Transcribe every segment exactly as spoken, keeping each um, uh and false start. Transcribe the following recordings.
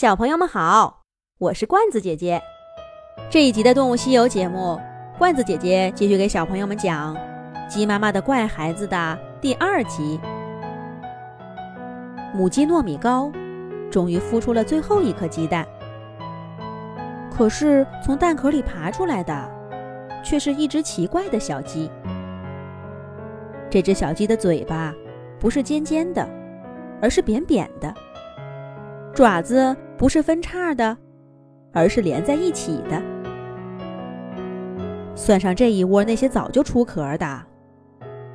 小朋友们好，我是罐子姐姐。这一集的动物西游节目，罐子姐姐继续给小朋友们讲鸡妈妈的怪孩子的第二集。母鸡糯米糕终于孵出了最后一颗鸡蛋，可是从蛋壳里爬出来的却是一只奇怪的小鸡。这只小鸡的嘴巴不是尖尖的，而是扁扁的，爪子不是分叉的，而是连在一起的。算上这一窝那些早就出壳的，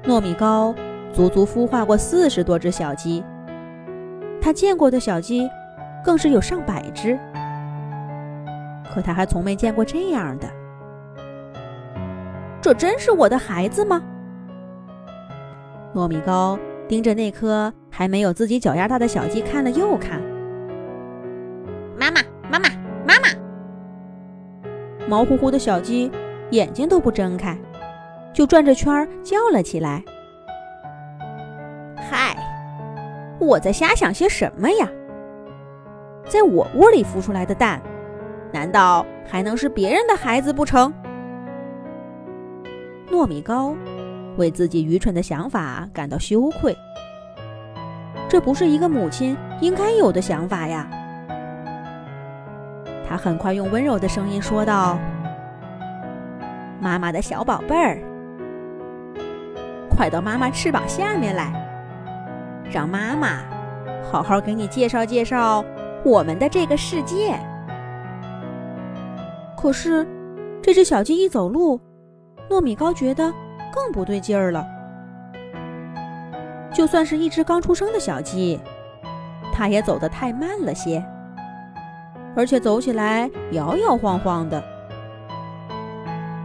糯米糕足足孵化过四十多只小鸡，他见过的小鸡更是有上百只，可他还从没见过这样的。这真是我的孩子吗？糯米糕盯着那颗还没有自己脚丫大的小鸡看了又看。妈妈妈妈妈妈！毛乎乎的小鸡眼睛都不睁开，就转着圈叫了起来。嗨，我在瞎想些什么呀？在我窝里孵出来的蛋，难道还能是别人的孩子不成？糯米糕为自己愚蠢的想法感到羞愧，这不是一个母亲应该有的想法呀。他很快用温柔的声音说道：妈妈的小宝贝儿，快到妈妈翅膀下面来，让妈妈好好给你介绍介绍我们的这个世界。可是这只小鸡一走路，糯米糕觉得更不对劲儿了。就算是一只刚出生的小鸡，它也走得太慢了些，而且走起来摇摇晃晃的。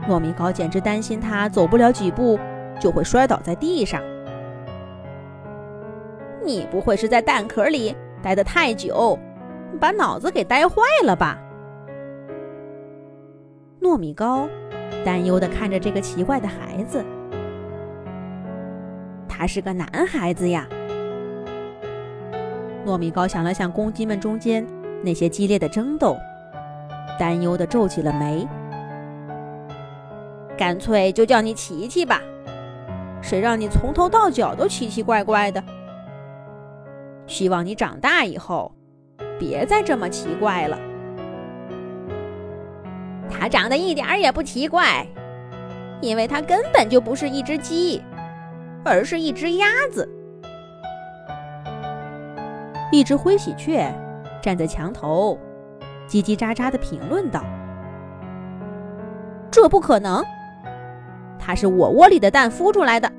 糯米糕简直担心他走不了几步就会摔倒在地上。你不会是在蛋壳里待得太久，把脑子给呆坏了吧？糯米糕担忧地看着这个奇怪的孩子。他是个男孩子呀。糯米糕想了想公鸡们中间那些激烈的争斗，担忧地皱起了眉。干脆就叫你琪琪吧，谁让你从头到脚都奇奇怪怪的。希望你长大以后别再这么奇怪了。它长得一点儿也不奇怪，因为它根本就不是一只鸡，而是一只鸭子。一只灰喜鹊站在墙头，叽叽喳喳地评论道：这不可能，它是我窝里的蛋孵出来的，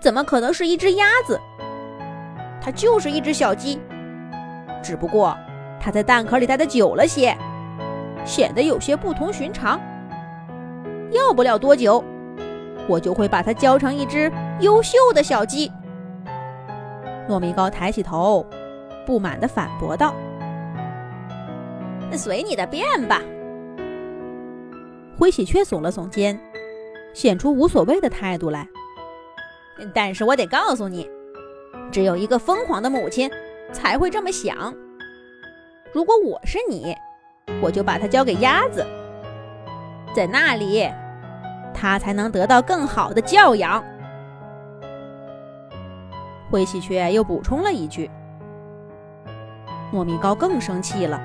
怎么可能是一只鸭子？它就是一只小鸡，只不过它在蛋壳里待得久了些，显得有些不同寻常。要不了多久，我就会把它教成一只优秀的小鸡。糯米糕抬起头，不满地反驳道：随你的便吧。灰喜鹊耸了耸肩，显出无所谓的态度来。但是我得告诉你，只有一个疯狂的母亲才会这么想。如果我是你，我就把它交给鸭子，在那里它才能得到更好的教养。灰喜鹊又补充了一句。糯米糕更生气了，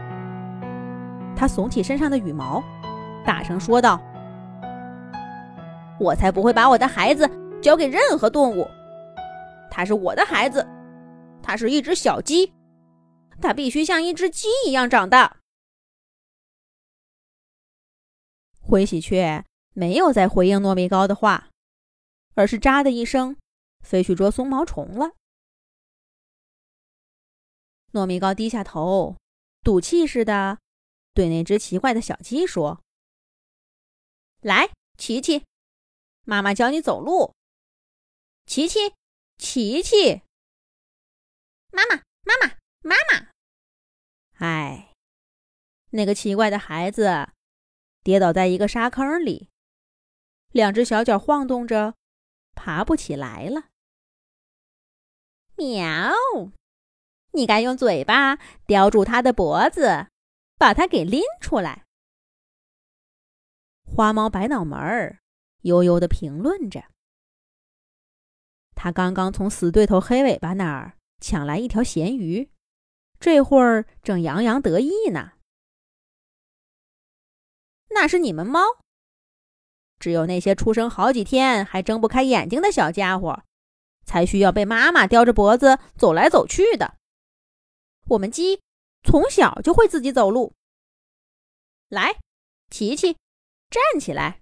他耸起身上的羽毛，大声说道：我才不会把我的孩子交给任何动物，他是我的孩子，他是一只小鸡，他必须像一只鸡一样长大。灰喜鹊没有再回应糯米糕的话，而是喳的一声飞去捉松毛虫了。糯米糕低下头，赌气似的对那只奇怪的小鸡说：来，琪琪，妈妈教你走路。琪琪，琪琪！妈妈，妈妈，妈妈！哎，那个奇怪的孩子跌倒在一个沙坑里，两只小脚晃动着，爬不起来了。喵！你该用嘴巴叼住它的脖子，把它给拎出来。”花猫白脑门儿悠悠地评论着，他刚刚从死对头黑尾巴那儿抢来一条咸鱼，这会儿正洋洋得意呢。那是你们猫，只有那些出生好几天还睁不开眼睛的小家伙，才需要被妈妈叼着脖子走来走去的。我们鸡从小就会自己走路。来，琪琪，站起来，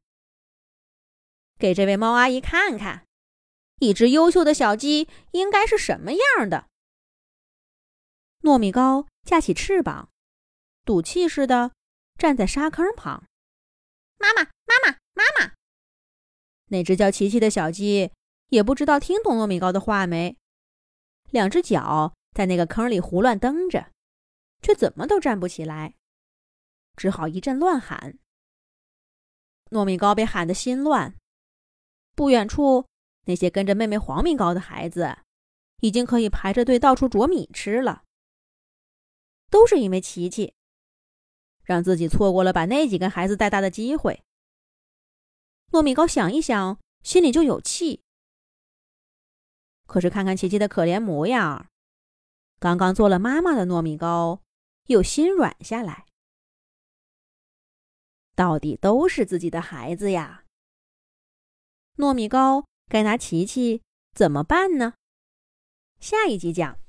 给这位猫阿姨看看，一只优秀的小鸡应该是什么样的。糯米糕架起翅膀，赌气似的站在沙坑旁。妈妈，妈妈，妈妈！那只叫琪琪的小鸡也不知道听懂糯米糕的话没，两只脚在那个坑里胡乱蹬着，却怎么都站不起来，只好一阵乱喊。糯米糕被喊得心乱，不远处那些跟着妹妹黄米糕的孩子已经可以排着队到处啄米吃了。都是因为琪琪让自己错过了把那几个孩子带大的机会。糯米糕想一想，心里就有气，可是看看琪琪的可怜模样，刚刚做了妈妈的糯米糕又心软下来。到底都是自己的孩子呀，糯米糕该拿琪琪怎么办呢？下一集讲。